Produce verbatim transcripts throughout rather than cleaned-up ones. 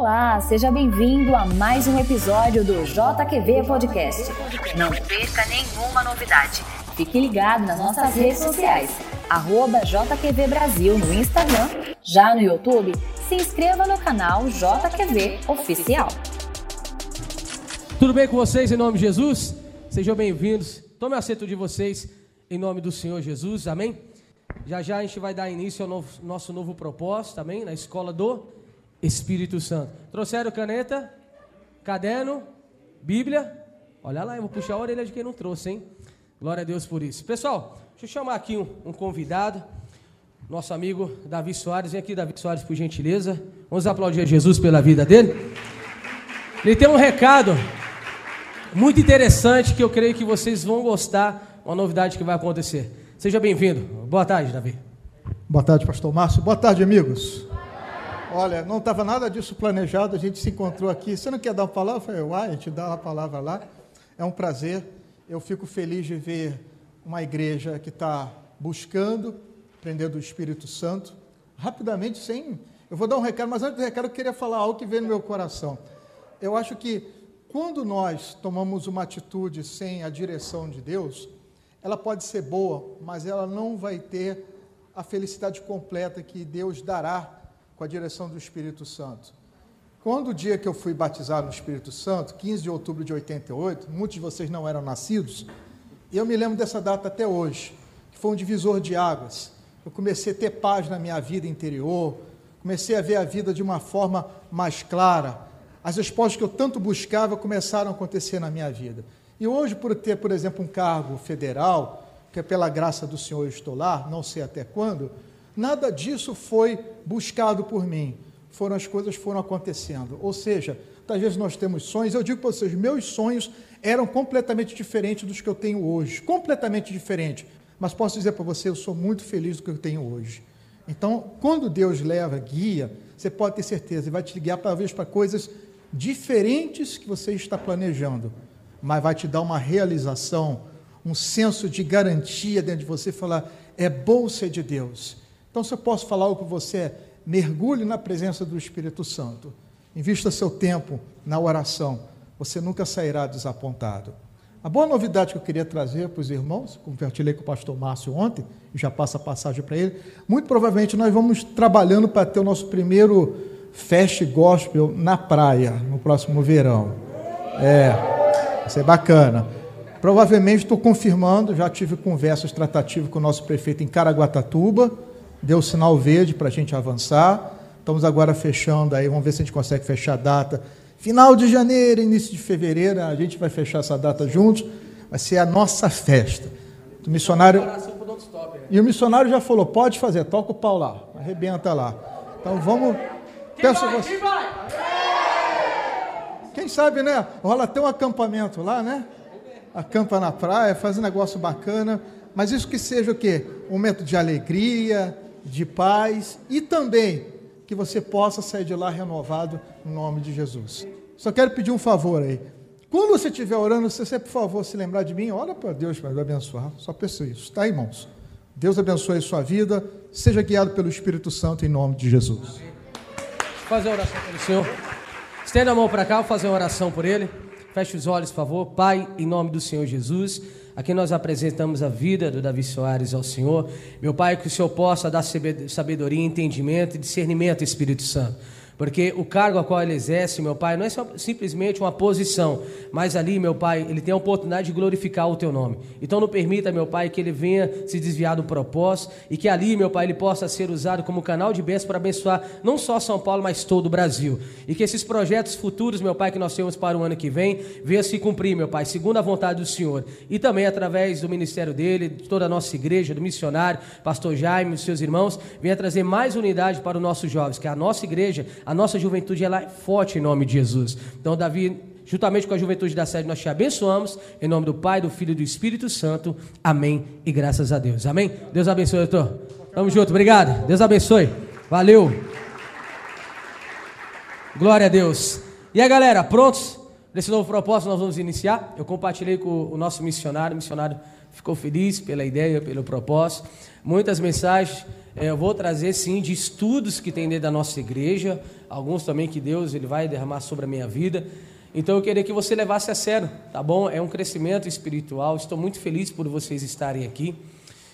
Olá, seja bem-vindo a mais um episódio do J Q V Podcast. Não perca nenhuma novidade. Fique ligado nas nossas redes sociais, arroba J Q V Brasil no Instagram. Já no YouTube, se inscreva no canal J Q V Oficial. Tudo bem com vocês em nome de Jesus? Sejam bem-vindos. Tome assento de vocês em nome do Senhor Jesus, amém? Já já a gente vai dar início ao novo, nosso novo propósito, amém? Na escola do Espírito Santo. Trouxeram caneta, caderno, Bíblia? Olha lá, eu vou puxar a orelha de quem não trouxe, hein? Glória a Deus por isso. Pessoal, deixa eu chamar aqui um, um convidado, nosso amigo Davi Soares. Vem aqui, Davi Soares, por gentileza. Vamos aplaudir a Jesus pela vida dele. Ele tem um recado muito interessante que eu creio que vocês vão gostar, uma novidade que vai acontecer. Seja bem-vindo. Boa tarde, Davi. Boa tarde, pastor Márcio. Boa tarde, amigos. Olha, não estava nada disso planejado, a gente se encontrou aqui. Você não quer dar uma palavra? Eu falei, uai, a gente dá uma palavra lá. É um prazer. Eu fico feliz de ver uma igreja que está buscando, aprendendo o Espírito Santo. Rapidamente, sem... Eu vou dar um recado, mas antes do recado eu queria falar algo que veio no meu coração. Eu acho que quando nós tomamos uma atitude sem a direção de Deus, ela pode ser boa, mas ela não vai ter a felicidade completa que Deus dará com a direção do Espírito Santo. Quando o dia que eu fui batizado no Espírito Santo, quinze de outubro de oitenta e oito, muitos de vocês não eram nascidos, eu me lembro dessa data até hoje, que foi um divisor de águas. Eu comecei a ter paz na minha vida interior, comecei a ver a vida de uma forma mais clara. As respostas que eu tanto buscava começaram a acontecer na minha vida. E hoje, por ter, por exemplo, um cargo federal, que é pela graça do Senhor eu estou lá, não sei até quando, nada disso foi buscado por mim. Foram as coisas foram acontecendo. Ou seja, às vezes nós temos sonhos. Eu digo para vocês, meus sonhos eram completamente diferentes dos que eu tenho hoje. Completamente diferentes. Mas posso dizer para você, eu sou muito feliz do que eu tenho hoje. Então, quando Deus leva, guia, você pode ter certeza. Ele vai te guiar, talvez, para coisas diferentes que você está planejando. Mas vai te dar uma realização, um senso de garantia dentro de você. Falar, é bom ser de Deus. Então, se eu posso falar algo com você, mergulhe na presença do Espírito Santo. Invista seu tempo na oração. Você nunca sairá desapontado. A boa novidade que eu queria trazer para os irmãos, compartilhei com o pastor Márcio ontem, e já passo a passagem para ele, muito provavelmente nós vamos trabalhando para ter o nosso primeiro Fest Gospel na praia, no próximo verão. É, vai ser bacana. Provavelmente estou confirmando, já tive conversas tratativas com o nosso prefeito em Caraguatatuba, deu sinal verde para a gente avançar, estamos agora fechando aí, vamos ver se a gente consegue fechar a data, final de janeiro, início de fevereiro, a gente vai fechar essa data juntos, vai ser a nossa festa. O missionário... E o missionário já falou, pode fazer, toca o pau lá, arrebenta lá. Então vamos... Peço a você... Quem sabe, né? Rola até um acampamento lá, né? Acampa na praia, faz um negócio bacana, mas isso que seja o quê? Um momento de alegria, de paz e também que você possa sair de lá renovado em nome de Jesus. Só quero pedir um favor aí. Quando você estiver orando, se você, por favor, se lembrar de mim, ora para Deus para abençoar. Só peço isso, tá, irmãos? Deus abençoe a sua vida. Seja guiado pelo Espírito Santo em nome de Jesus. Amém. Vou fazer uma oração pelo Senhor. Estenda a mão para cá, vou fazer uma oração por ele. Feche os olhos, por favor. Pai, em nome do Senhor Jesus, aqui nós apresentamos a vida do Davi Soares ao Senhor. Meu Pai, que o Senhor possa dar sabedoria, entendimento e discernimento, Espírito Santo. Porque o cargo a qual ele exerce, meu Pai, não é só, simplesmente uma posição, mas ali, meu Pai, ele tem a oportunidade de glorificar o Teu nome. Então não permita, meu Pai, que ele venha se desviar do propósito e que ali, meu Pai, ele possa ser usado como canal de bênção para abençoar não só São Paulo, mas todo o Brasil. E que esses projetos futuros, meu Pai, que nós temos para o ano que vem, venha se cumprir, meu Pai, segundo a vontade do Senhor. E também através do ministério dele, de toda a nossa igreja, do missionário, pastor Jaime, os seus irmãos, venha trazer mais unidade para os nossos jovens, que a nossa igreja... A nossa juventude ela é forte em nome de Jesus. Então, Davi, juntamente com a juventude da sede, nós te abençoamos. Em nome do Pai, do Filho e do Espírito Santo. Amém. E graças a Deus. Amém? Deus abençoe, doutor. Tamo junto. Obrigado. Deus abençoe. Valeu. Glória a Deus. E aí, galera, prontos? Nesse novo propósito nós vamos iniciar. Eu compartilhei com o nosso missionário, o missionário ficou feliz pela ideia, pelo propósito. Muitas mensagens eu vou trazer, sim, de estudos que tem dentro da nossa igreja, alguns também que Deus ele vai derramar sobre a minha vida. Então eu queria que você levasse a sério, tá bom? É um crescimento espiritual, estou muito feliz por vocês estarem aqui.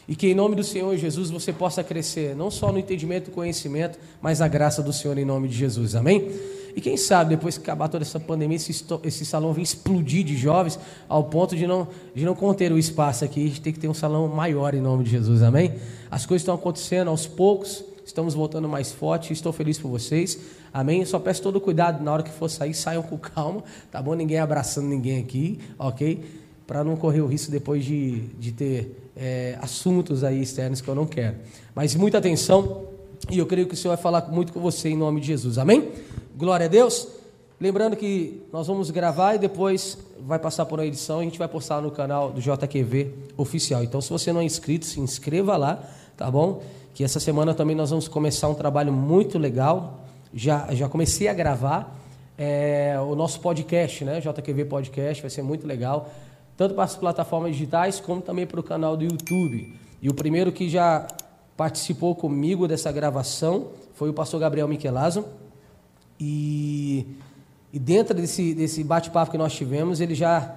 E que em nome do Senhor Jesus você possa crescer, não só no entendimento e conhecimento, mas na graça do Senhor em nome de Jesus, amém? E quem sabe, depois que acabar toda essa pandemia, esse, esse salão vai explodir de jovens, ao ponto de não, de não conter o espaço aqui, a gente tem que ter um salão maior em nome de Jesus, amém? As coisas estão acontecendo aos poucos, estamos voltando mais forte, estou feliz por vocês, amém? Eu só peço todo o cuidado, na hora que for sair, saiam com calma, tá bom? Ninguém abraçando ninguém aqui, ok? Para não correr o risco depois de, de ter é, assuntos aí externos que eu não quero. Mas muita atenção, e eu creio que o Senhor vai falar muito com você em nome de Jesus, amém? Glória a Deus. Lembrando que nós vamos gravar e depois vai passar por uma edição e a gente vai postar no canal do J Q V Oficial. Então, se você não é inscrito, se inscreva lá, tá bom? Que essa semana também nós vamos começar um trabalho muito legal. Já, já comecei a gravar é, o nosso podcast, né? J Q V Podcast, vai ser muito legal. Tanto para as plataformas digitais como também para o canal do YouTube. E o primeiro que já participou comigo dessa gravação foi o pastor Gabriel Michelazzo. E, e dentro desse, desse bate-papo que nós tivemos, ele já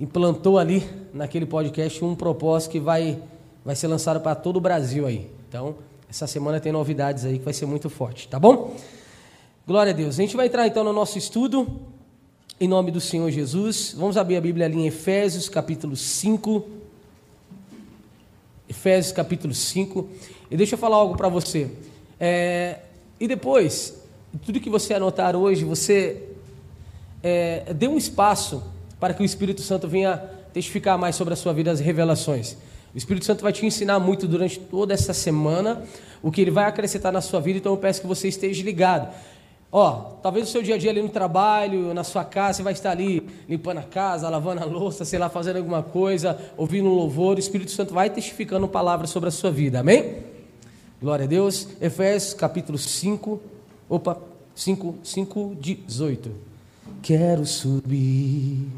implantou ali naquele podcast um propósito que vai, vai ser lançado para todo o Brasil aí. Então, essa semana tem novidades aí que vai ser muito forte, tá bom? Glória a Deus. A gente vai entrar então no nosso estudo, em nome do Senhor Jesus. Vamos abrir a Bíblia ali em Efésios capítulo cinco. Efésios capítulo cinco. E deixa eu falar algo para você. É... E depois, tudo que você anotar hoje, você é, dê um espaço para que o Espírito Santo venha testificar mais sobre a sua vida, as revelações. O Espírito Santo vai te ensinar muito durante toda essa semana, o que ele vai acrescentar na sua vida, então eu peço que você esteja ligado. Ó, talvez o seu dia a dia ali no trabalho, na sua casa, você vai estar ali limpando a casa, lavando a louça, sei lá, fazendo alguma coisa, ouvindo um louvor, o Espírito Santo vai testificando palavras sobre a sua vida, amém? Glória a Deus. Efésios capítulo cinco, opa, cinco, cinco, dezoito. Quero subir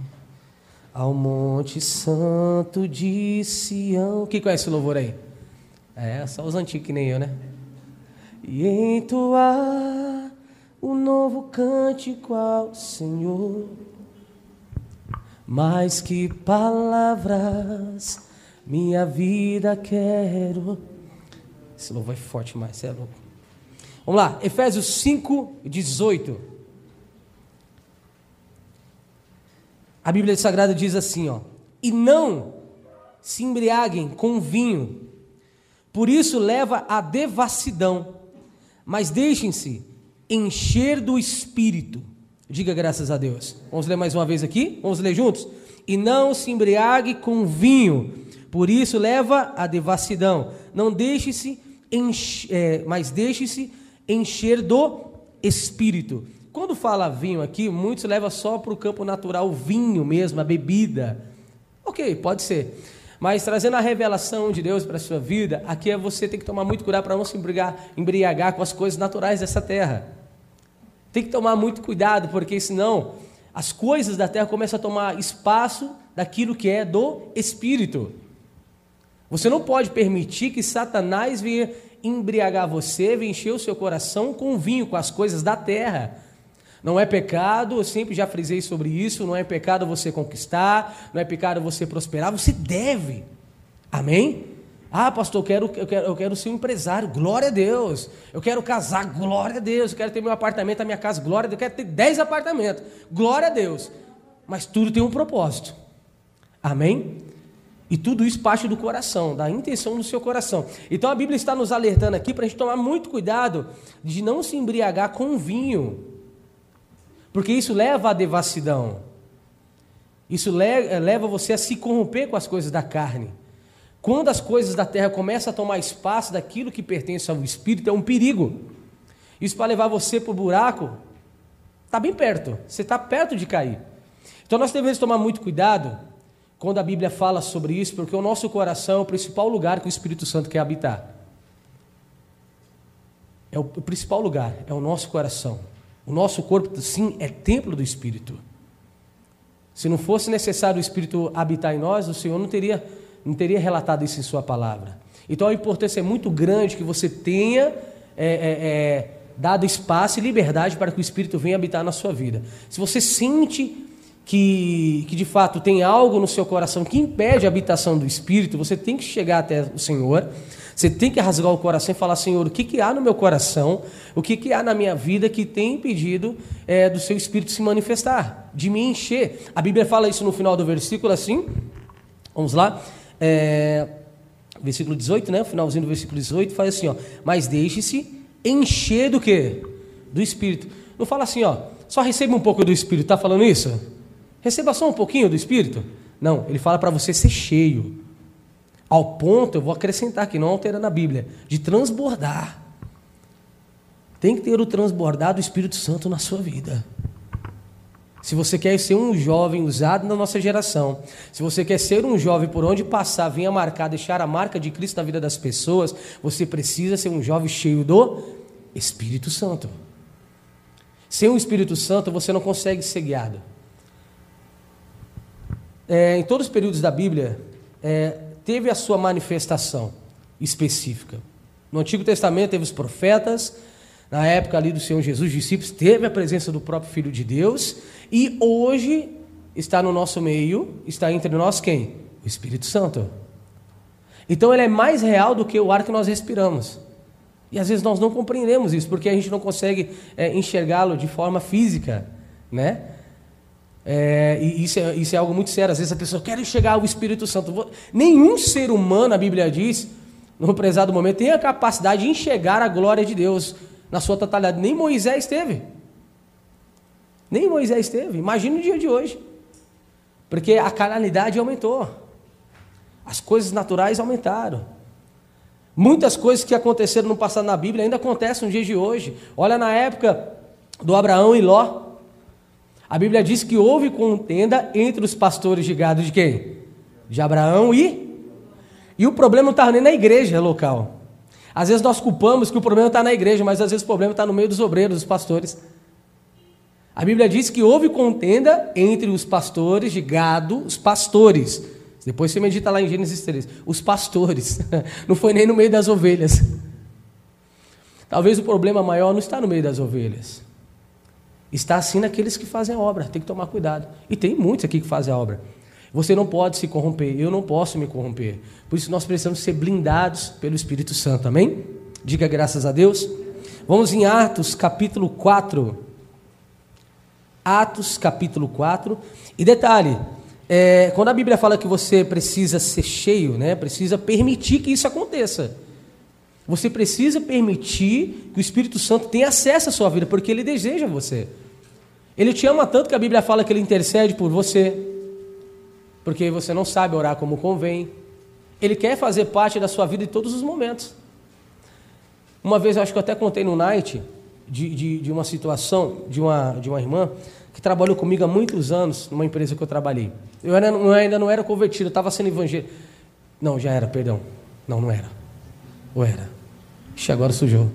ao Monte Santo de Sião. Quem conhece esse louvor aí? É, só os antigos que nem eu, né? E entoar o novo cântico ao Senhor. Mas que palavras minha vida quero. Esse louvor é forte mais, você é louco. Vamos lá, Efésios cinco, dezoito. A Bíblia Sagrada diz assim, ó. E não se embriaguem com vinho, por isso leva à devassidão, mas deixem-se encher do Espírito. Diga graças a Deus. Vamos ler mais uma vez aqui? Vamos ler juntos? E não se embriague com vinho, por isso leva à devassidão, não deixe-se Enche, é, mas deixe-se encher do Espírito. Quando fala vinho aqui, muitos levam só para o campo natural o vinho mesmo, a bebida. Ok, pode ser. Mas trazendo a revelação de Deus para a sua vida, aqui é você tem que tomar muito cuidado para não se embriagar, embriagar com as coisas naturais dessa terra. Tem que tomar muito cuidado, porque senão as coisas da terra começam a tomar espaço daquilo que é do Espírito. Você não pode permitir que Satanás venha embriagar você, venha encher o seu coração com vinho, com as coisas da terra. Não é pecado, eu sempre já frisei sobre isso, não é pecado você conquistar, não é pecado você prosperar, você deve. Amém? Ah, pastor, eu quero, eu quero, eu quero ser um empresário, glória a Deus. Eu quero casar, glória a Deus. Eu quero ter meu apartamento, a minha casa, glória a Deus. Eu quero ter dez apartamentos, glória a Deus. Mas tudo tem um propósito. Amém? E tudo isso parte do coração, da intenção do seu coração. Então a Bíblia está nos alertando aqui para a gente tomar muito cuidado de não se embriagar com vinho, porque isso leva à devassidão, isso le- leva você a se corromper com as coisas da carne. Quando as coisas da terra começam a tomar espaço daquilo que pertence ao Espírito, é um perigo. Isso para levar você para o buraco, está bem perto, você está perto de cair. Então nós devemos tomar muito cuidado quando a Bíblia fala sobre isso, porque o nosso coração é o principal lugar que o Espírito Santo quer habitar. É o principal lugar, é o nosso coração. O nosso corpo, sim, é templo do Espírito. Se não fosse necessário o Espírito habitar em nós, o Senhor não teria, não teria relatado isso em sua palavra. Então a importância é muito grande que você tenha é, é, é, dado espaço e liberdade para que o Espírito venha habitar na sua vida. Se você sente que, que de fato tem algo no seu coração que impede a habitação do Espírito, você tem que chegar até o Senhor, você tem que rasgar o coração e falar: Senhor, o que, que há no meu coração, o que, que há na minha vida que tem impedido é, do seu Espírito se manifestar, de me encher? A Bíblia fala isso no final do versículo assim, vamos lá, é, versículo dezoito, né? O finalzinho do versículo dezoito faz assim, ó: mas deixe-se encher do quê? Do Espírito. Não fala assim, ó, só receba um pouco do Espírito, está falando isso? Receba só um pouquinho do Espírito? Não, ele fala para você ser cheio. Ao ponto, eu vou acrescentar aqui, não altera na Bíblia, de transbordar. Tem que ter o transbordar do Espírito Santo na sua vida. Se você quer ser um jovem usado na nossa geração, se você quer ser um jovem por onde passar, venha marcar, deixar a marca de Cristo na vida das pessoas, você precisa ser um jovem cheio do Espírito Santo. Sem o Espírito Santo, você não consegue ser guiado. É, em todos os períodos da Bíblia, é, teve a sua manifestação específica. No Antigo Testamento teve os profetas, na época ali do Senhor Jesus, os discípulos, teve a presença do próprio Filho de Deus, e hoje está no nosso meio, está entre nós quem? O Espírito Santo. Então ele é mais real do que o ar que nós respiramos. E às vezes nós não compreendemos isso, porque a gente não consegue é, enxergá-lo de forma física, né? É, e isso, é, isso é algo muito sério. Às vezes a pessoa quer enxergar o Espírito Santo. Nenhum ser humano, a Bíblia diz, no prezado momento, tem a capacidade de enxergar a glória de Deus na sua totalidade. Nem Moisés teve. Nem Moisés teve. Imagina o dia de hoje. Porque a carnalidade aumentou. As coisas naturais aumentaram. Muitas coisas que aconteceram no passado na Bíblia ainda acontecem no dia de hoje. Olha na época do Abraão e Ló. A Bíblia diz que houve contenda entre os pastores de gado de quem? De Abraão e... E o problema não estava nem na igreja local. Às vezes nós culpamos que o problema está na igreja, mas às vezes o problema está no meio dos obreiros, dos pastores. A Bíblia diz que houve contenda entre os pastores de gado, os pastores. Depois você medita lá em Gênesis três. Os pastores. Não foi nem no meio das ovelhas. Talvez o problema maior não está no meio das ovelhas. Está assim naqueles que fazem a obra, tem que tomar cuidado. E tem muitos aqui que fazem a obra. Você não pode se corromper, eu não posso me corromper. Por isso nós precisamos ser blindados pelo Espírito Santo, amém? Diga graças a Deus. Vamos em Atos capítulo quatro. Atos capítulo quatro. E detalhe, é, quando a Bíblia fala que você precisa ser cheio, né, precisa permitir que isso aconteça. Você precisa permitir que o Espírito Santo tenha acesso à sua vida, porque ele deseja você. Ele te ama tanto que a Bíblia fala que ele intercede por você, porque você não sabe orar como convém. Ele quer fazer parte da sua vida em todos os momentos. Uma vez, eu acho que eu até contei no night, de, de, de uma situação, de uma, de uma irmã, que trabalhou comigo há muitos anos, numa empresa que eu trabalhei. Eu, era, eu ainda não era convertido, eu estava sendo evangélico. Não, já era, perdão. Não, não era. Ou era? Ixi, agora sujou.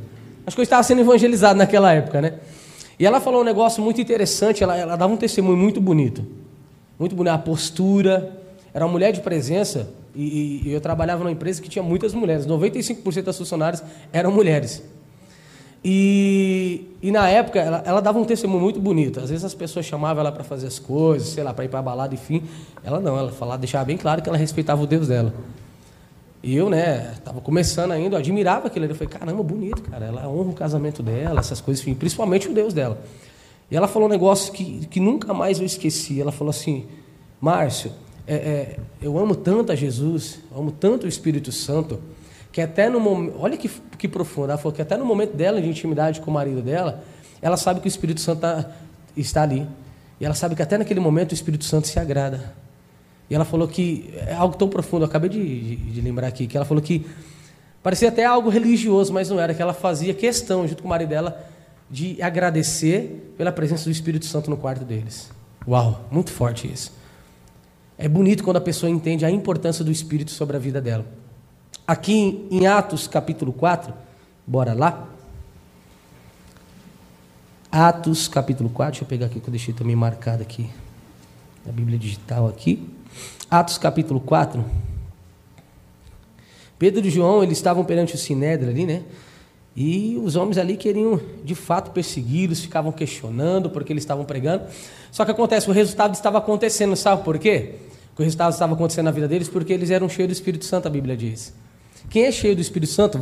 Acho que eu estava sendo evangelizado naquela época, né? E ela falou um negócio muito interessante, ela, ela dava um testemunho muito bonito. Muito bonito, a postura. Era uma mulher de presença, e, e eu trabalhava numa empresa que tinha muitas mulheres. noventa e cinco por cento das funcionárias eram mulheres. E, e na época, ela, ela dava um testemunho muito bonito. Às vezes as pessoas chamavam ela para fazer as coisas, sei lá, para ir para a balada, enfim. Ela não, ela falava, deixava bem claro que ela respeitava o Deus dela. E eu, né, estava começando ainda, eu admirava aquilo ali. Eu falei, caramba, bonito, cara. Ela honra o casamento dela, essas coisas, enfim, principalmente o Deus dela. E ela falou um negócio que, que nunca mais eu esqueci. Ela falou assim, Márcio, é, é, eu amo tanto a Jesus, amo tanto o Espírito Santo, que até no momento, olha que, que profundo, ela falou que até no momento dela, de intimidade com o marido dela, ela sabe que o Espírito Santo tá, está ali. E ela sabe que até naquele momento o Espírito Santo se agrada. E ela falou que, é algo tão profundo, eu acabei de, de, de lembrar aqui, que ela falou que parecia até algo religioso, mas não era, que ela fazia questão, junto com o marido dela, de agradecer pela presença do Espírito Santo no quarto deles. Uau, muito forte isso. É bonito quando a pessoa entende a importância do Espírito sobre a vida dela. Aqui em Atos capítulo quatro, bora lá. Atos capítulo quatro, deixa eu pegar aqui, que eu deixei também marcado aqui. na Bíblia digital aqui, Atos capítulo quatro. Pedro e João, eles estavam perante o Sinédrio ali, né? E os homens ali queriam, de fato, persegui-los, ficavam questionando porque eles estavam pregando. Só que acontece, o resultado estava acontecendo, sabe por quê? Que o resultado estava acontecendo na vida deles porque eles eram cheios do Espírito Santo, a Bíblia diz. Quem é cheio do Espírito Santo,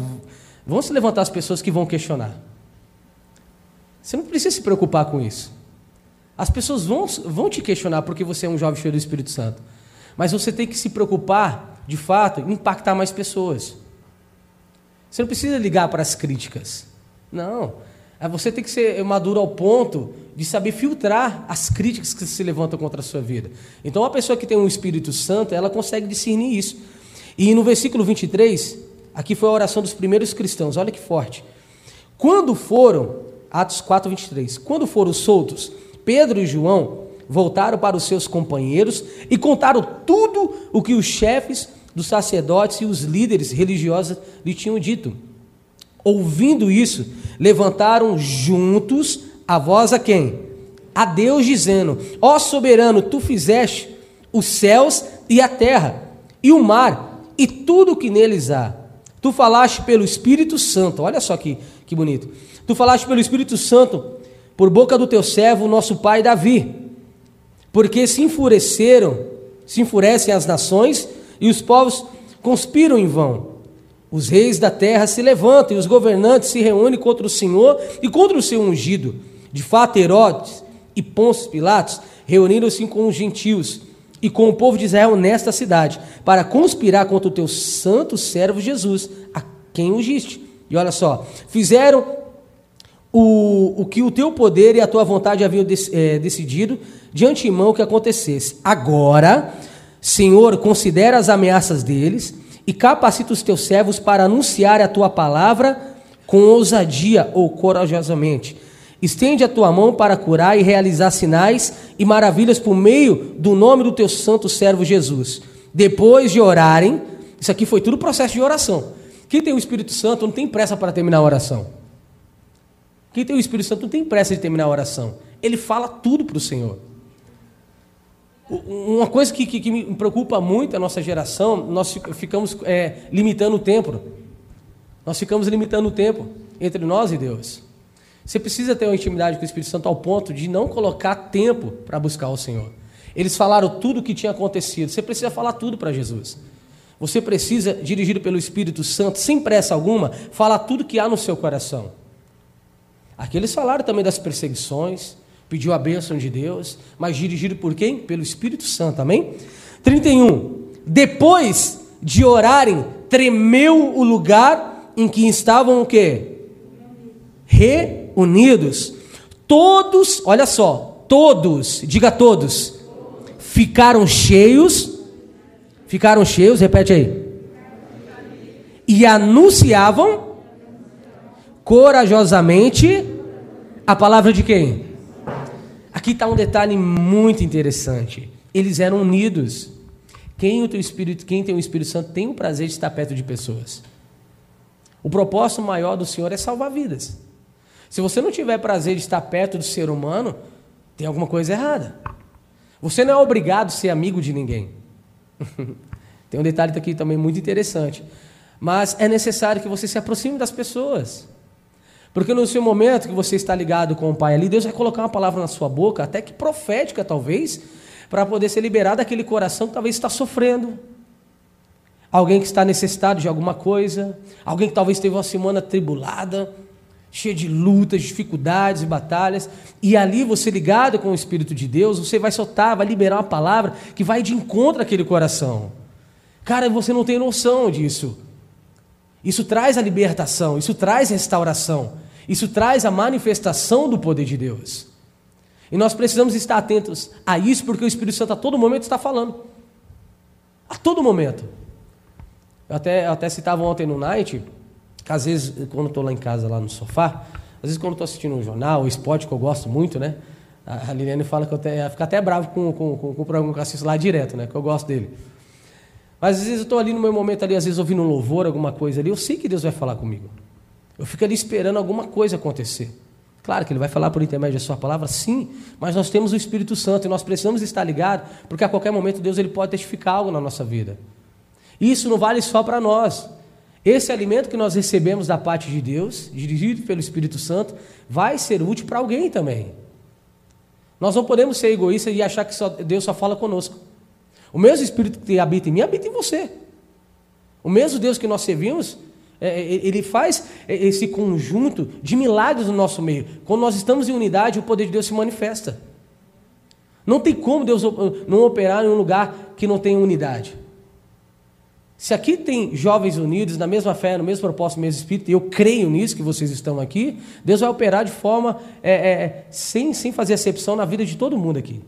vão se levantar as pessoas que vão questionar. Você não precisa se preocupar com isso. As pessoas vão, vão te questionar porque você é um jovem cheio do Espírito Santo. Mas você tem que se preocupar, de fato, em impactar mais pessoas. Você não precisa ligar para as críticas. Não. Você tem que ser maduro ao ponto de saber filtrar as críticas que se levantam contra a sua vida. Então, uma pessoa que tem um Espírito Santo, ela consegue discernir isso. E no versículo vinte e três, aqui foi a oração dos primeiros cristãos. Olha que forte. Quando foram, Atos quatro, vinte e três, quando foram soltos, Pedro e João voltaram para os seus companheiros e contaram tudo o que os chefes dos sacerdotes e os líderes religiosos lhe tinham dito. Ouvindo isso, levantaram juntos a voz a quem? A Deus, dizendo: ó soberano, tu fizeste os céus e a terra, e o mar, e tudo o que neles há. Tu falaste pelo Espírito Santo. Olha só que, que bonito. Tu falaste pelo Espírito Santo, por boca do teu servo, nosso pai Davi. Porque se enfureceram, se enfurecem as nações, e os povos conspiram em vão. Os reis da terra se levantam, e os governantes se reúnem contra o Senhor e contra o seu ungido. De fato, Herodes e Pôncio Pilatos reuniram-se com os gentios e com o povo de Israel nesta cidade, para conspirar contra o teu santo servo Jesus, a quem ungiste. E olha só, fizeram o, o que o teu poder e a tua vontade haviam de, é, decidido de antemão que acontecesse. Agora, Senhor, considera as ameaças deles e capacita os teus servos para anunciar a tua palavra com ousadia ou corajosamente. Estende a tua mão para curar e realizar sinais e maravilhas por meio do nome do teu santo servo Jesus. Depois de orarem, isso aqui foi tudo processo de oração. Quem tem o Espírito Santo não tem pressa para terminar a oração. Quem tem o Espírito Santo não tem pressa de terminar a oração. Ele fala tudo para o Senhor. Uma coisa que, que, que me preocupa muito a nossa geração, nós ficamos é, limitando o tempo. Nós ficamos limitando o tempo entre nós e Deus. Você precisa ter uma intimidade com o Espírito Santo ao ponto de não colocar tempo para buscar o Senhor. Eles falaram tudo o que tinha acontecido. Você precisa falar tudo para Jesus. Você precisa, dirigido pelo Espírito Santo, sem pressa alguma, falar tudo que há no seu coração. Aqui eles falaram também das perseguições, pediu a bênção de Deus, mas dirigido por quem? Pelo Espírito Santo, amém? trinta e um. Depois de orarem, tremeu o lugar em que estavam o quê? Reunidos. Todos, olha só, todos, diga todos, ficaram cheios, ficaram cheios, repete aí. E anunciavam corajosamente a palavra de quem? Aqui está um detalhe muito interessante. Eles eram unidos. Quem, o teu espírito, quem tem o Espírito Santo tem o prazer de estar perto de pessoas. O propósito maior do Senhor é salvar vidas. Se você não tiver prazer de estar perto do ser humano, tem alguma coisa errada. Você não é obrigado a ser amigo de ninguém. Tem um detalhe aqui também muito interessante. Mas é necessário que você se aproxime das pessoas. Porque no seu momento que você está ligado com o Pai ali, Deus vai colocar uma palavra na sua boca, até que profética talvez, para poder ser liberado daquele coração que talvez está sofrendo. Alguém que está necessitado de alguma coisa, alguém que talvez teve uma semana tribulada, cheia de lutas, dificuldades e batalhas, e ali você ligado com o Espírito de Deus, você vai soltar, vai liberar uma palavra que vai de encontro àquele coração. Cara, você não tem noção disso. Isso traz a libertação, isso traz restauração, isso traz a manifestação do poder de Deus. E nós precisamos estar atentos a isso, porque o Espírito Santo a todo momento está falando. A todo momento. Eu até, eu até citava ontem no Night, que às vezes, quando estou lá em casa, lá no sofá, às vezes quando estou assistindo um jornal, um esporte que eu gosto muito, né? A Liliane fala que eu até, ela fica até brava com, com, com, com o programa que eu assisto lá direto, né? Que eu gosto dele. Mas às vezes eu estou ali no meu momento, ali, às vezes ouvindo um louvor, alguma coisa ali, eu sei que Deus vai falar comigo. Eu fico ali esperando alguma coisa acontecer. Claro que ele vai falar por intermédio da sua palavra, sim, mas nós temos o Espírito Santo e nós precisamos estar ligados, porque a qualquer momento Deus ele pode testificar algo na nossa vida. E isso não vale só para nós. Esse alimento que nós recebemos da parte de Deus, dirigido pelo Espírito Santo, vai ser útil para alguém também. Nós não podemos ser egoístas e achar que só, Deus só fala conosco. O mesmo Espírito que habita em mim, habita em você. O mesmo Deus que nós servimos, ele faz esse conjunto de milagres no nosso meio. Quando nós estamos em unidade, o poder de Deus se manifesta. Não tem como Deus não operar em um lugar que não tem unidade. Se aqui tem jovens unidos, na mesma fé, no mesmo propósito, no mesmo espírito, e eu creio nisso, que vocês estão aqui, Deus vai operar de forma, é, é, sem, sem fazer acepção na vida de todo mundo aqui.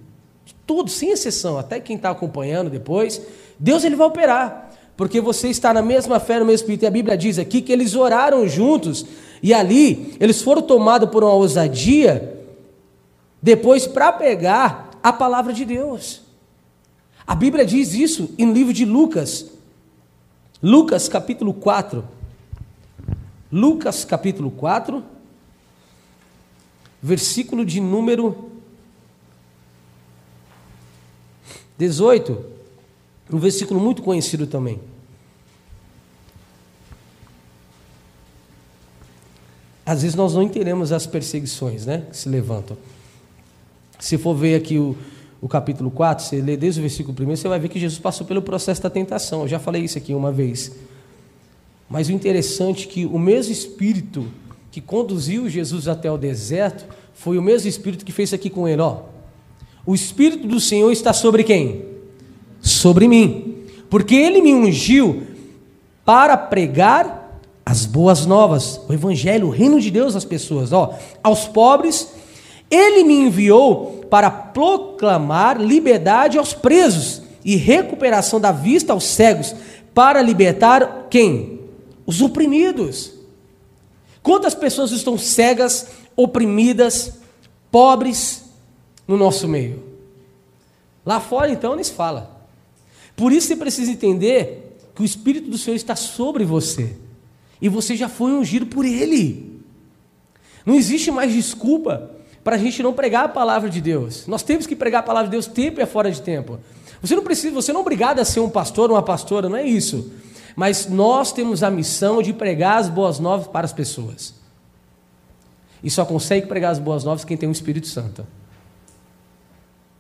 De todos, sem exceção, até quem está acompanhando depois, Deus ele vai operar. Porque você está na mesma fé, no mesmo espírito. E a Bíblia diz aqui que eles oraram juntos. E ali, eles foram tomados por uma ousadia, depois para pegar a palavra de Deus. A Bíblia diz isso em livro de Lucas. Lucas capítulo quatro. Lucas capítulo quatro. Versículo de número dezoito. Um versículo muito conhecido também. Às vezes nós não entendemos as perseguições, né, que se levantam. Se for ver aqui o, o capítulo quatro, você lê desde o versículo um, você vai ver que Jesus passou pelo processo da tentação. Eu já falei isso aqui uma vez. Mas o interessante é que o mesmo Espírito que conduziu Jesus até o deserto foi o mesmo Espírito que fez isso aqui com ele. Ó. O Espírito do Senhor está sobre quem? Sobre mim, porque ele me ungiu para pregar as boas novas, o evangelho, o reino de Deus às pessoas, ó, aos pobres. Ele me enviou para proclamar liberdade aos presos e recuperação da vista aos cegos, para libertar quem? Os oprimidos. Quantas pessoas estão cegas, oprimidas, pobres no nosso meio? Lá fora então eles falam. Por isso você precisa entender que o Espírito do Senhor está sobre você. E você já foi ungido por Ele. Não existe mais desculpa para a gente não pregar a palavra de Deus. Nós temos que pregar a palavra de Deus tempo e fora de tempo. Você não precisa, você não é obrigado a ser um pastor ou uma pastora, não é isso. Mas nós temos a missão de pregar as boas novas para as pessoas. E só consegue pregar as boas novas quem tem o Espírito Santo.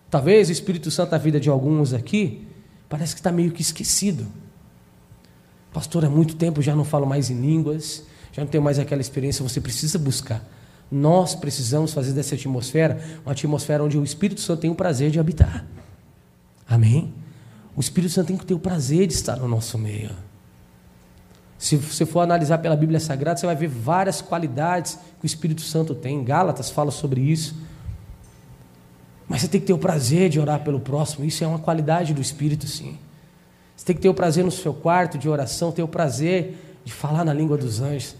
Talvez o Espírito Santo na vida de alguns aqui parece que está meio que esquecido. Pastor, há muito tempo já não falo mais em línguas, já não tenho mais aquela experiência, você precisa buscar. Nós precisamos fazer dessa atmosfera uma atmosfera onde o Espírito Santo tem o prazer de habitar. Amém? O Espírito Santo tem que ter o prazer de estar no nosso meio. Se você for analisar pela Bíblia Sagrada, você vai ver várias qualidades que o Espírito Santo tem. Gálatas fala sobre isso. Mas você tem que ter o prazer de orar pelo próximo. Isso é uma qualidade do Espírito, sim. Você tem que ter o prazer no seu quarto de oração, ter o prazer de falar na língua dos anjos.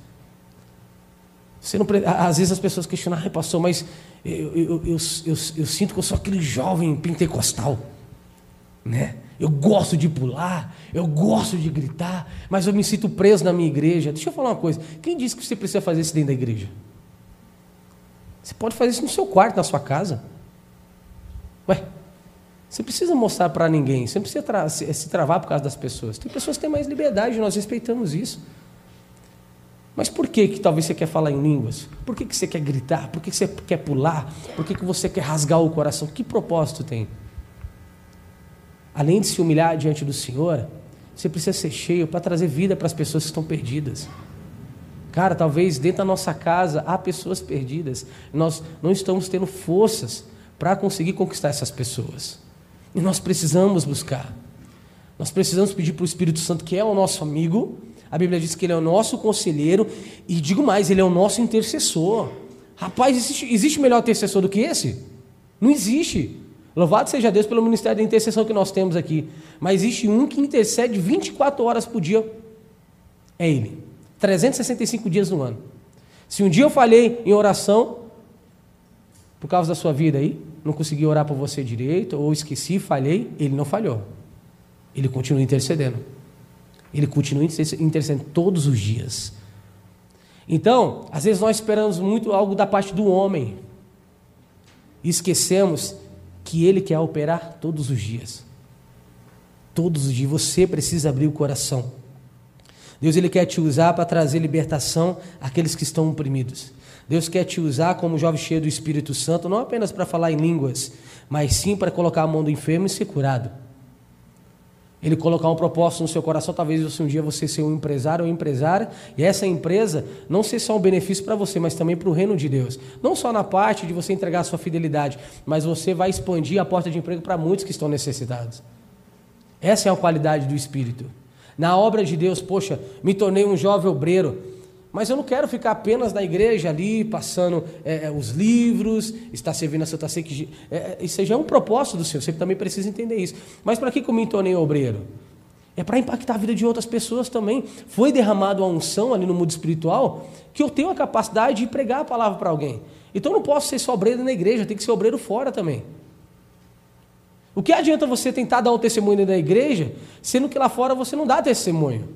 Você não, às vezes as pessoas questionam, ah, pastor, mas eu, eu, eu, eu, eu, eu sinto que eu sou aquele jovem pentecostal, né? Eu gosto de pular, eu gosto de gritar, mas eu me sinto preso na minha igreja. Deixa eu falar uma coisa. Quem disse que você precisa fazer isso dentro da igreja? Você pode fazer isso no seu quarto, na sua casa. Ué, você não precisa mostrar para ninguém, você não precisa tra- se, se travar por causa das pessoas. Tem pessoas que têm mais liberdade, nós respeitamos isso. Mas por que que talvez você quer falar em línguas? Por que que você quer gritar? Por que que você quer pular? Por que que você quer rasgar o coração? Que propósito tem? Além de se humilhar diante do Senhor, você precisa ser cheio para trazer vida para as pessoas que estão perdidas. Cara, talvez dentro da nossa casa há pessoas perdidas. Nós não estamos tendo forças para conseguir conquistar essas pessoas. E nós precisamos buscar. Nós precisamos pedir para o Espírito Santo, que é o nosso amigo. A Bíblia diz que ele é o nosso conselheiro. E digo mais, ele é o nosso intercessor. Rapaz, existe, existe melhor intercessor do que esse? Não existe. Louvado seja Deus pelo ministério da intercessão que nós temos aqui. Mas existe um que intercede vinte e quatro horas por dia. É ele. trezentos e sessenta e cinco dias no ano. Se um dia eu falhei em oração por causa da sua vida aí, não consegui orar por você direito, ou esqueci, falhei, ele não falhou. Ele continua intercedendo. Ele continua intercedendo todos os dias. Então, às vezes nós esperamos muito algo da parte do homem e esquecemos que ele quer operar todos os dias. Todos os dias você precisa abrir o coração. Deus ele quer te usar para trazer libertação àqueles que estão oprimidos. Deus quer te usar como jovem cheio do Espírito Santo, não apenas para falar em línguas, mas sim para colocar a mão do enfermo e ser curado. Ele colocar um propósito no seu coração, talvez você, um dia você seja um empresário ou empresária, e essa empresa não ser só um benefício para você, mas também para o reino de Deus. Não só na parte de você entregar a sua fidelidade, mas você vai expandir a porta de emprego para muitos que estão necessitados. Essa é a qualidade do Espírito. Na obra de Deus, poxa, me tornei um jovem obreiro, mas eu não quero ficar apenas na igreja ali, passando é, os livros, estar servindo a Santa Sé, que é, isso já é um propósito do Senhor, você também precisa entender isso. Mas para que eu me tornei obreiro? É para impactar a vida de outras pessoas também. Foi derramado a unção ali no mundo espiritual, que eu tenho a capacidade de pregar a palavra para alguém. Então eu não posso ser só obreiro na igreja, tem que ser obreiro fora também. O que adianta você tentar dar o testemunho da igreja, sendo que lá fora você não dá testemunho?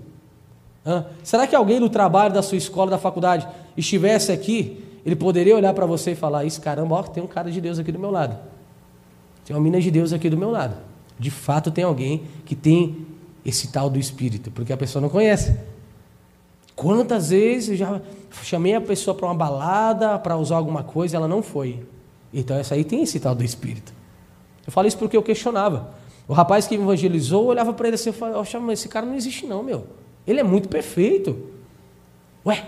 Hã? Será que alguém do trabalho, da sua escola, da faculdade, estivesse aqui, ele poderia olhar para você e falar, isso, caramba, ó, tem um cara de Deus aqui do meu lado, tem uma mina de Deus aqui do meu lado. De fato tem alguém que tem esse tal do Espírito, porque a pessoa não conhece. Quantas vezes eu já chamei a pessoa para uma balada, para usar alguma coisa, ela não foi. Então essa aí tem esse tal do Espírito. Eu falo isso porque eu questionava. O rapaz que me evangelizou, eu olhava para ele assim, eu falava, mas esse cara não existe não, meu. Ele é muito perfeito. Ué,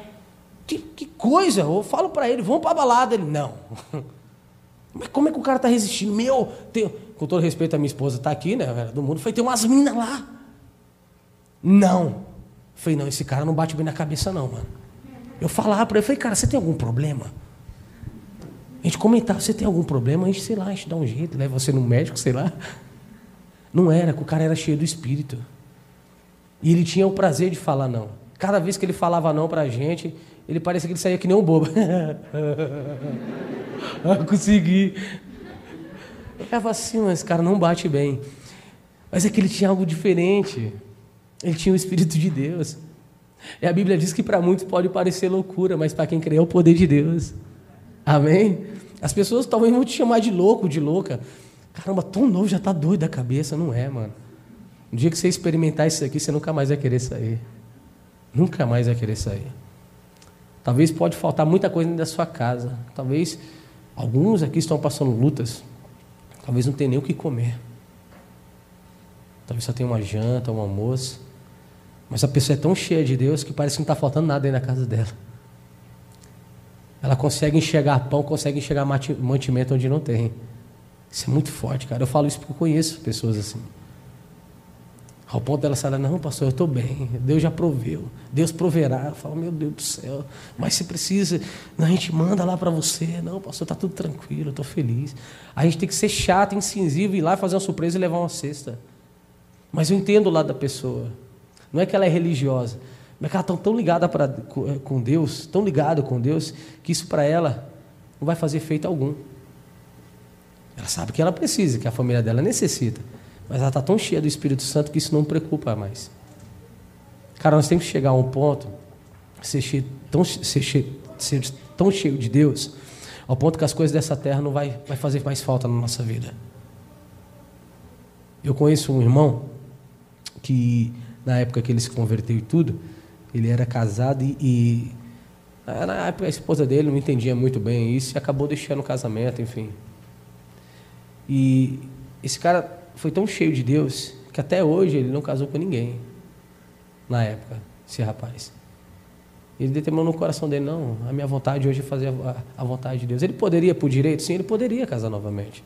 que, que coisa. Eu falo para ele, vamos para a balada. Ele, não. Mas como é que o cara está resistindo? Meu, tem... com todo respeito, a minha esposa está aqui, né, era do mundo. Falei, tem umas minas lá. Não. Falei, não, esse cara não bate bem na cabeça não, mano. Eu falava para ele, falei, cara, você tem algum problema? A gente comentava, você tem algum problema? A gente, sei lá, a gente dá um jeito, leva você no médico, sei lá. Não era, que o cara era cheio do Espírito. E ele tinha o prazer de falar não. Cada vez que ele falava não pra gente, ele parecia que ele saía que nem um bobo. Consegui. Eu falava assim, mas esse cara não bate bem. Mas é que ele tinha algo diferente. Ele tinha o Espírito de Deus. E a Bíblia diz que para muitos pode parecer loucura, mas para quem crê é o poder de Deus. Amém? As pessoas talvez vão te chamar de louco, de louca. Caramba, tão novo, já está doido da cabeça. Não é, mano. No dia que você experimentar isso aqui, você nunca mais vai querer sair. Nunca mais vai querer sair. Talvez pode faltar muita coisa dentro da sua casa. Talvez alguns aqui estão passando lutas. Talvez não tenha nem o que comer. Talvez só tenha uma janta, um almoço. Mas a pessoa é tão cheia de Deus que parece que não está faltando nada aí na casa dela. Ela consegue enxergar pão, consegue enxergar mantimento onde não tem. Isso é muito forte, cara. Eu falo isso porque eu conheço pessoas assim. Ao ponto dela falar, não, pastor, eu estou bem. Deus já proveu. Deus proverá. Eu falo, meu Deus do céu. Mas você precisa... Não, a gente manda lá para você. Não, pastor, está tudo tranquilo, eu estou feliz. A gente tem que ser chato, incisivo, ir lá fazer uma surpresa e levar uma cesta. Mas eu entendo o lado da pessoa. Não é que ela é religiosa. Mas ela está tão ligada pra, com Deus, tão ligada com Deus, que isso para ela não vai fazer efeito algum. Ela sabe que ela precisa, que a família dela necessita. Mas ela está tão cheia do Espírito Santo que isso não preocupa mais. Cara, nós temos que chegar a um ponto, ser, cheio, tão, ser, cheio, ser tão cheio de Deus, ao ponto que as coisas dessa terra não vai, vai fazer mais falta na nossa vida. Eu conheço um irmão que, na época que ele se converteu e tudo, ele era casado e, e na época a esposa dele não entendia muito bem isso e acabou deixando o casamento, enfim. E esse cara foi tão cheio de Deus que até hoje ele não casou com ninguém, na época, esse rapaz. Ele determinou no coração dele, não, a minha vontade hoje é fazer a, a vontade de Deus. Ele poderia, por direito, sim, ele poderia casar novamente.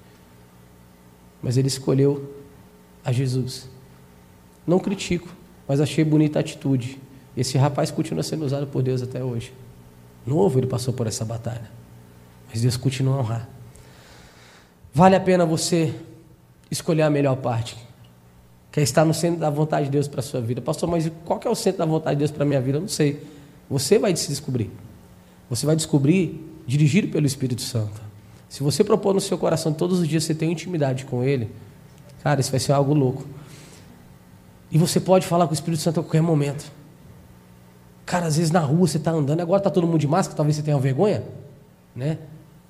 Mas ele escolheu a Jesus. Não critico, mas achei bonita a atitude. Esse rapaz continua sendo usado por Deus até hoje. Novo, ele passou por essa batalha. Mas Deus continua a honrar. Vale a pena você escolher a melhor parte, que é estar no centro da vontade de Deus para a sua vida. Pastor, mas qual que é o centro da vontade de Deus para a minha vida? Eu não sei. Você vai se descobrir. Você vai descobrir, dirigido pelo Espírito Santo. Se você propor no seu coração, todos os dias você tem intimidade com Ele, cara, isso vai ser algo louco. E você pode falar com o Espírito Santo a qualquer momento. Cara, às vezes na rua você está andando, agora está todo mundo de máscara, talvez você tenha vergonha, né?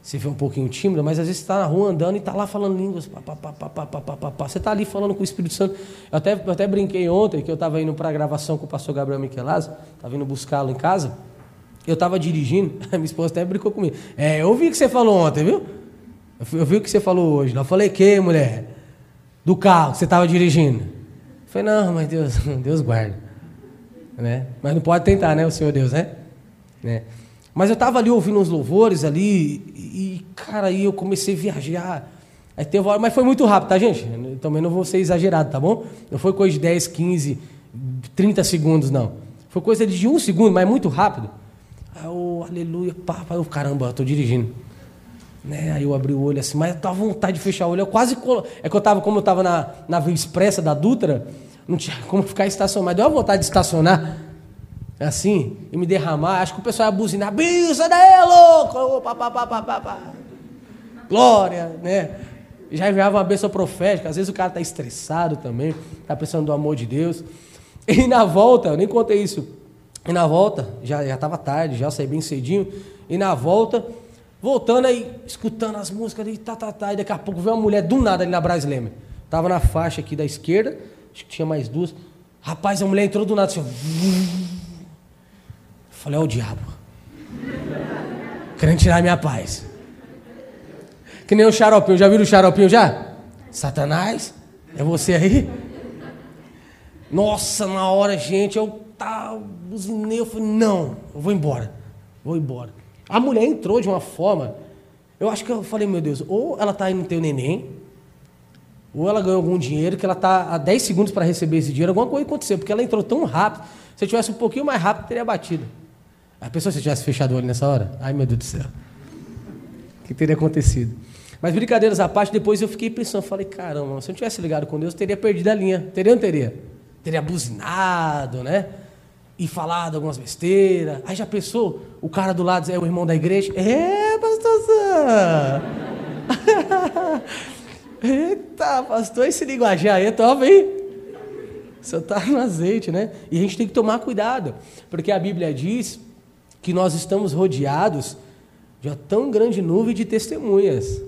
Você vê um pouquinho tímido, mas às vezes você está na rua andando e está lá falando línguas. Pá, pá, pá, pá, pá, pá, pá, pá. Você está ali falando com o Espírito Santo. Eu até, eu até brinquei ontem que eu estava indo para a gravação com o pastor Gabriel Michelazzo, estava indo buscá-lo em casa. Eu estava dirigindo, a minha esposa até brincou comigo. É, eu vi o que você falou ontem, viu? Eu vi o que você falou hoje. Eu falei, que, mulher? Do carro que você estava dirigindo. Eu falei, não, mas Deus, Deus guarda. Né? Mas não pode tentar, né, o Senhor Deus, né? né? Mas eu estava ali ouvindo uns louvores ali e, cara, aí eu comecei a viajar. Aí teve hora, mas foi muito rápido, tá, gente? Eu também não vou ser exagerado, tá bom? Não foi coisa de dez, quinze, trinta segundos, não. Foi coisa de um segundo, mas muito rápido. Aí eu, aleluia, pá, pá, eu, caramba, eu tô dirigindo. Né? Aí eu abri o olho assim, mas eu tava à vontade de fechar o olho. Eu quase... Colo... É que eu tava, como eu tava na, na Via Expressa da Dutra, não tinha como ficar estacionado. Deu a vontade de estacionar assim, e me derramar, acho que o pessoal ia buzinar, bicho, sai daí, louco, oh, pá, pá, pá, pá, pá. Glória, né? Já enviava uma bênção profética, às vezes o cara está estressado também, está precisando do amor de Deus. E na volta, eu nem contei isso, e na volta, já estava tarde, já saí bem cedinho, e na volta, voltando aí, escutando as músicas, e tá, tá, tá, e daqui a pouco veio uma mulher do nada ali na Brasileira, estava na faixa aqui da esquerda, acho que tinha mais duas, rapaz, a mulher entrou do nada, assim, falei, ó, o diabo, querendo tirar a minha paz. Que nem o Xaropinho, já viram o Xaropinho já? Satanás, é você aí? Nossa, na hora, gente, eu tá, buzinei, eu falei, não, eu vou embora, vou embora. A mulher entrou de uma forma, eu acho que eu falei, meu Deus, ou ela tá aí no teu neném, ou ela ganhou algum dinheiro, que ela tá há dez segundos para receber esse dinheiro, alguma coisa aconteceu, porque ela entrou tão rápido, se eu tivesse um pouquinho mais rápido, teria batido. A pessoa, se tivesse fechado o olho nessa hora, ai meu Deus do céu, o que teria acontecido? Mas brincadeiras à parte, depois eu fiquei pensando, falei, caramba, se eu não tivesse ligado com Deus, eu teria perdido a linha, teria ou não teria? Teria buzinado, né? E falado algumas besteiras. Aí já pensou, o cara do lado é o irmão da igreja? É, pastorzão! Eita, pastor, esse linguajar aí é top, hein? Só está no azeite, né? E a gente tem que tomar cuidado, porque a Bíblia diz que nós estamos rodeados de uma tão grande nuvem de testemunhas.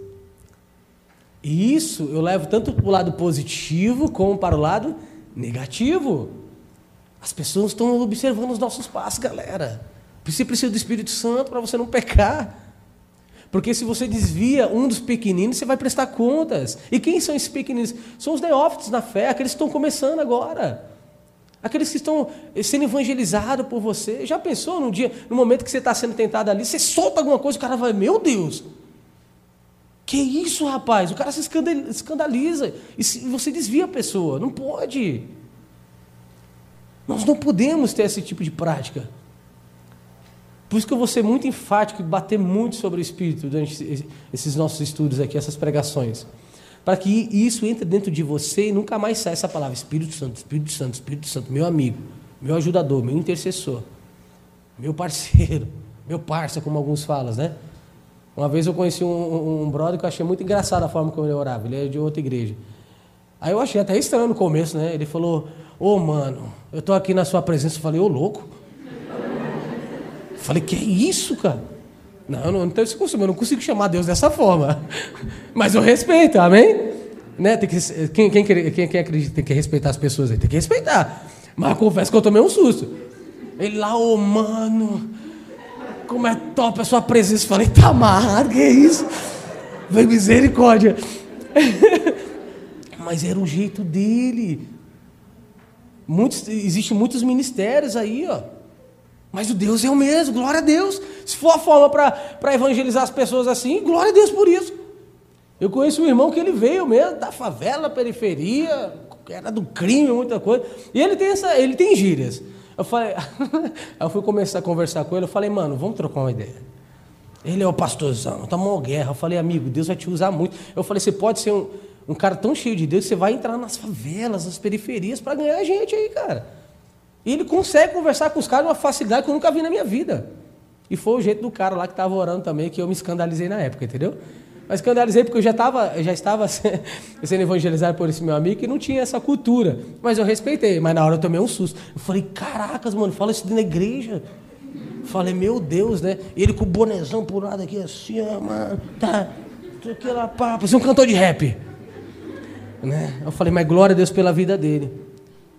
E isso eu levo tanto para o lado positivo como para o lado negativo. As pessoas estão observando os nossos passos, galera. Você precisa do Espírito Santo para você não pecar. Porque se você desvia um dos pequeninos, você vai prestar contas. E quem são esses pequeninos? São os neófitos na fé, aqueles que estão começando agora. Aqueles que estão sendo evangelizados por você. Já pensou num dia, no momento que você está sendo tentado ali, você solta alguma coisa, o cara vai, meu Deus, que isso, rapaz? O cara se escandaliza e você desvia a pessoa. Não pode. Nós não podemos ter esse tipo de prática. Por isso que eu vou ser muito enfático e bater muito sobre o Espírito durante esses nossos estudos aqui, essas pregações. Para que isso entre dentro de você e nunca mais saia essa palavra, Espírito Santo, Espírito Santo, Espírito Santo, meu amigo, meu ajudador, meu intercessor, meu parceiro, meu parça, como alguns falam, né? Uma vez eu conheci um, um, um brother que eu achei muito engraçada a forma como ele orava, ele é de outra igreja. Aí eu achei até estranho no começo, né? Ele falou, ô oh, mano, eu tô aqui na sua presença, eu falei, ô oh, louco. Falei, que é isso, cara? Não, eu não, eu não tenho esse costume, eu não consigo chamar Deus dessa forma. Mas eu respeito, amém? Né? Tem que, quem, quem, quem, quem acredita tem que respeitar as pessoas aí, tem que respeitar. Mas eu confesso que eu tomei um susto. Ele lá, ô oh, mano, como é top a sua presença. Falei, tá amarrado, que é isso? Foi misericórdia. Mas era o jeito dele. Muitos, existem muitos ministérios aí, ó. Mas o Deus é o mesmo, glória a Deus. Se for a forma para evangelizar as pessoas assim, glória a Deus por isso. Eu conheço um irmão que ele veio mesmo da favela, periferia, era do crime, muita coisa. E ele tem, essa, ele tem gírias. Eu falei, eu fui começar a conversar com ele, eu falei, mano, vamos trocar uma ideia. Ele é o pastorzão, tá mó guerra. Eu falei, amigo, Deus vai te usar muito. Eu falei, você pode ser um, um cara tão cheio de Deus, que você vai entrar nas favelas, nas periferias, para ganhar gente aí, cara. E ele consegue conversar com os caras de uma facilidade que eu nunca vi na minha vida. E foi o jeito do cara lá que estava orando também, que eu me escandalizei na época, entendeu? Mas escandalizei porque eu já, tava, eu já estava sendo evangelizado por esse meu amigo que não tinha essa cultura. Mas eu respeitei, mas na hora eu tomei um susto. Eu falei, caracas, mano, fala isso dentro da igreja. Eu falei, meu Deus, né? E ele com o bonezão por lado aqui, assim, ó, mano, tá, aquela pá, parecia um cantor de rap. Né? Eu falei, mas glória a Deus pela vida dele.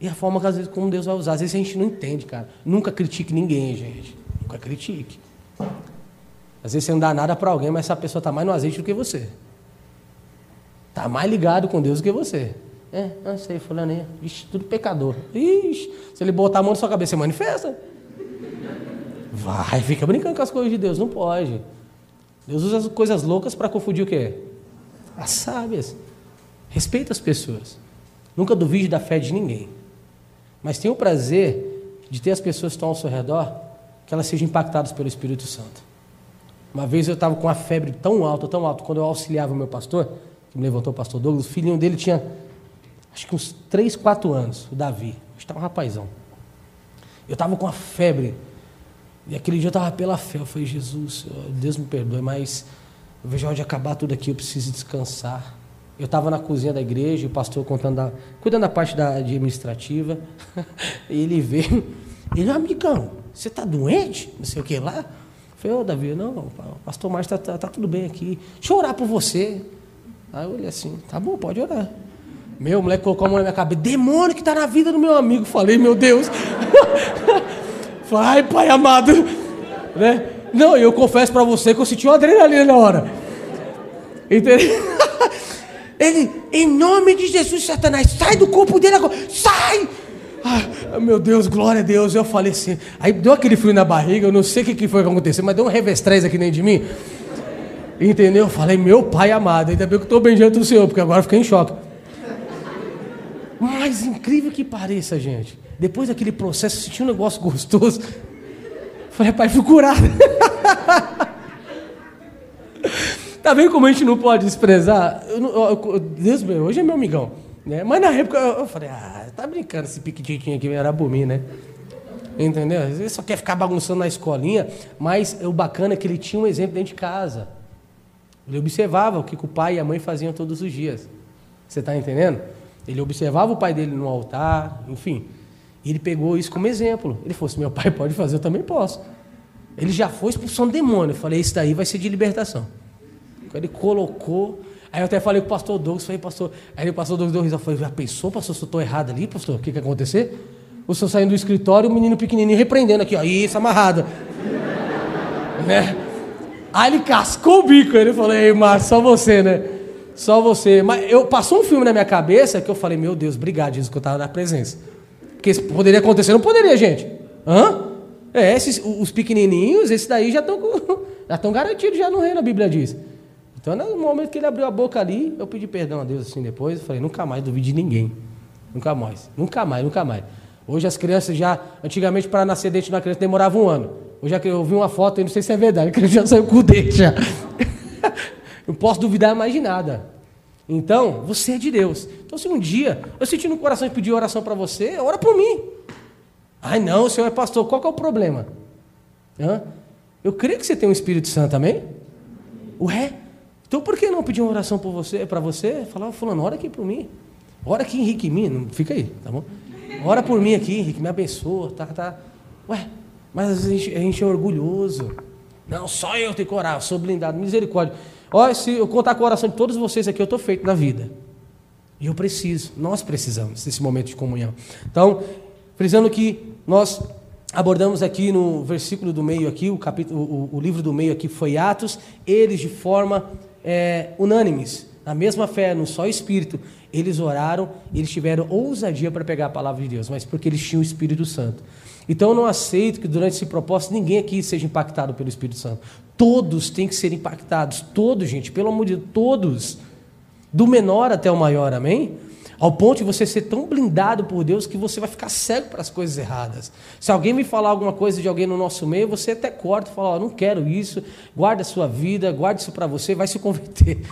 E a forma que às vezes como Deus vai usar. Às vezes a gente não entende, cara. Nunca critique ninguém, gente. Nunca critique. Às vezes você não dá nada para alguém, mas essa pessoa está mais no azeite do que você. Está mais ligado com Deus do que você. É, não sei, fulano aí. Ixi, tudo pecador. Ixi, se ele botar a mão na sua cabeça, você manifesta. Vai, fica brincando com as coisas de Deus. Não pode. Deus usa as coisas loucas para confundir o quê? As sábias. Respeita as pessoas. Nunca duvide da fé de ninguém. Mas tenha o prazer de ter as pessoas que estão ao seu redor, que elas sejam impactadas pelo Espírito Santo. Uma vez eu estava com uma febre tão alta, tão alta, quando eu auxiliava o meu pastor, que me levantou o pastor Douglas, o filhinho dele tinha, acho que uns três, quatro anos, o Davi, estava um rapazão. Eu estava com uma febre, e aquele dia eu estava pela fé, eu falei, Jesus, Deus me perdoe, mas eu vejo a hora de acabar tudo aqui, eu preciso descansar. Eu estava na cozinha da igreja, o pastor contando da, cuidando da parte da administrativa, e ele veio, ele, amigão, você está doente? Não sei o que lá. Falei, ô Davi, não, não, pastor Márcio, está tá, tá tudo bem aqui. Deixa eu orar por você. Aí eu olhei assim, tá bom, pode orar. Meu, o moleque colocou a mão na minha cabeça. Demônio que está na vida do meu amigo. Falei, meu Deus. Falei, ai, pai amado. Né? Não, eu confesso para você que eu senti uma adrenalina na hora. Entendeu? Ele, em nome de Jesus, Satanás, sai do corpo dele agora. Sai! Ah, meu Deus, glória a Deus, eu falei assim, aí deu aquele frio na barriga, eu não sei o que foi que aconteceu, mas deu um revestrez aqui dentro de mim, entendeu? Eu falei, meu pai amado, ainda bem que eu estou bem diante do Senhor, porque agora eu fiquei em choque. Mas incrível que pareça, gente, depois daquele processo, eu senti um negócio gostoso, eu falei, pai, fui curado. Tá vendo como a gente não pode desprezar? Eu, eu, eu, Deus meu, hoje é meu amigão. Né? Mas na época eu, eu falei, ah, tá brincando esse piquitiquinho aqui, era bumi, né? Entendeu? Ele só quer ficar bagunçando na escolinha, mas o bacana é que ele tinha um exemplo dentro de casa. Ele observava o que o pai e a mãe faziam todos os dias. Você tá entendendo? Ele observava o pai dele no altar, enfim. E ele pegou isso como exemplo. Ele falou assim, meu pai pode fazer, eu também posso. Ele já foi expulsando demônio. Eu falei, isso daí vai ser de libertação. Então ele colocou... Aí eu até falei com o pastor Douglas, falei, pastor... Aí o pastor Douglas deu risada, falei, já pensou, pastor, se eu estou errado ali, pastor, o que que acontecer? O senhor saindo do escritório, o menino pequenininho repreendendo aqui, ó, isso, amarrada. Né? Aí ele cascou o bico, ele falou, ei, Márcio, só você, né? Só você. Mas eu, passou um filme na minha cabeça que eu falei, meu Deus, obrigado, Jesus, que eu estava na presença. Porque isso poderia acontecer, não poderia, gente. Hã? É, esses, os pequenininhos, esses daí já estão já estão garantidos, já no reino, a Bíblia diz. Então, no momento que ele abriu a boca ali, eu pedi perdão a Deus assim depois, eu falei, nunca mais duvide de ninguém, nunca mais, nunca mais, nunca mais. Hoje as crianças já, antigamente para nascer dente de uma criança demorava um ano. Hoje eu vi uma foto, eu não sei se é verdade, a criança já saiu com o dente já. Não posso duvidar mais de nada. Então, você é de Deus. Então, se um dia eu senti no coração de pedir oração para você, ora por mim. Ai não, o senhor é pastor, qual que é o problema? Hã? Eu creio que você tem um Espírito Santo, amém? Ué? Então por que não pedir uma oração para você, para você? Falar, fulano, ora aqui por mim. Ora aqui, Henrique, em mim. Não, fica aí, tá bom? Ora por mim aqui, Henrique, me abençoa, tá, tá. Ué, mas a gente, a gente é orgulhoso. Não, só eu tenho que orar, eu sou blindado, misericórdia. Olha, se eu contar com a oração de todos vocês aqui, eu estou feito na vida. E eu preciso, nós precisamos desse momento de comunhão. Então, frisando que nós... abordamos aqui no versículo do meio aqui, o, capítulo, o, o livro do meio aqui foi Atos, eles de forma é, unânimes, na mesma fé, no só Espírito, eles oraram, eles tiveram ousadia para pegar a palavra de Deus, mas porque eles tinham o Espírito Santo. Então eu não aceito que durante esse propósito ninguém aqui seja impactado pelo Espírito Santo. Todos têm que ser impactados, todos, gente, pelo amor de Deus, todos, do menor até o maior, amém? Ao ponto de você ser tão blindado por Deus que você vai ficar cego para as coisas erradas. Se alguém me falar alguma coisa de alguém no nosso meio, você até corta e fala, ó, não quero isso, guarda a sua vida, guarda isso para você, vai se converter.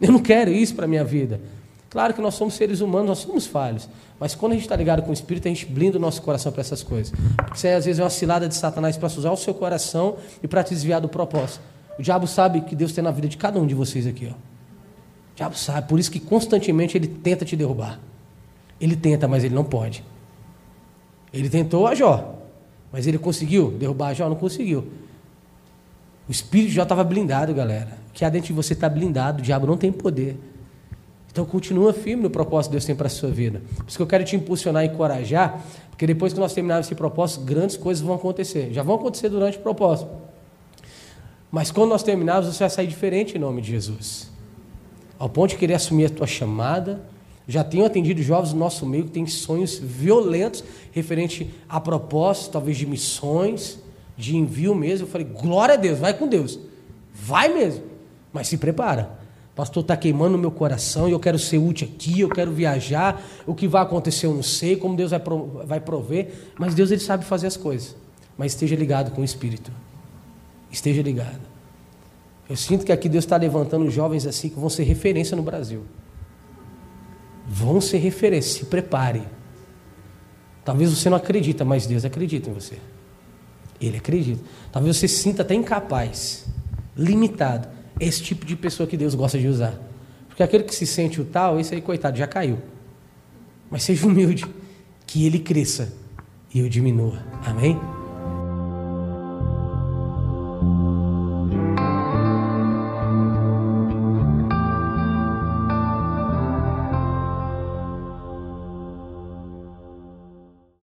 Eu não quero isso para a minha vida. Claro que nós somos seres humanos, nós somos falhos. Mas quando a gente está ligado com o Espírito, a gente blinda o nosso coração para essas coisas. Porque isso aí, às vezes é uma cilada de Satanás para usar o seu coração e para te desviar do propósito. O diabo sabe que Deus tem na vida de cada um de vocês aqui, ó. O diabo sabe, por isso que constantemente ele tenta te derrubar. Ele tenta, mas ele não pode. Ele tentou a Jó, mas ele conseguiu derrubar a Jó? Não conseguiu. O espírito de Jó estava blindado, galera. O que há dentro de você está blindado, o diabo não tem poder. Então continua firme no propósito que Deus tem para a sua vida. Por isso que eu quero te impulsionar e encorajar, porque depois que nós terminarmos esse propósito, grandes coisas vão acontecer. Já vão acontecer durante o propósito. Mas quando nós terminarmos, você vai sair diferente em nome de Jesus. Ao ponto de querer assumir a tua chamada. Já tenho atendido jovens do nosso meio que têm sonhos violentos referente a propósito, talvez de missões, de envio mesmo. Eu falei, glória a Deus, vai com Deus. Vai mesmo, mas se prepara. Pastor, está queimando o meu coração e eu quero ser útil aqui, eu quero viajar, o que vai acontecer eu não sei, como Deus vai, pro, vai prover, mas Deus ele sabe fazer as coisas, mas esteja ligado com o Espírito, esteja ligado. Eu sinto que aqui Deus está levantando jovens assim que vão ser referência no Brasil, vão ser referência, se prepare. Talvez você não acredita, mas Deus acredita em você, Ele acredita. Talvez você se sinta até incapaz, limitado. Esse tipo de pessoa que Deus gosta de usar. Porque aquele que se sente o tal, esse aí, coitado, já caiu. Mas seja humilde, que ele cresça e eu diminua. Amém?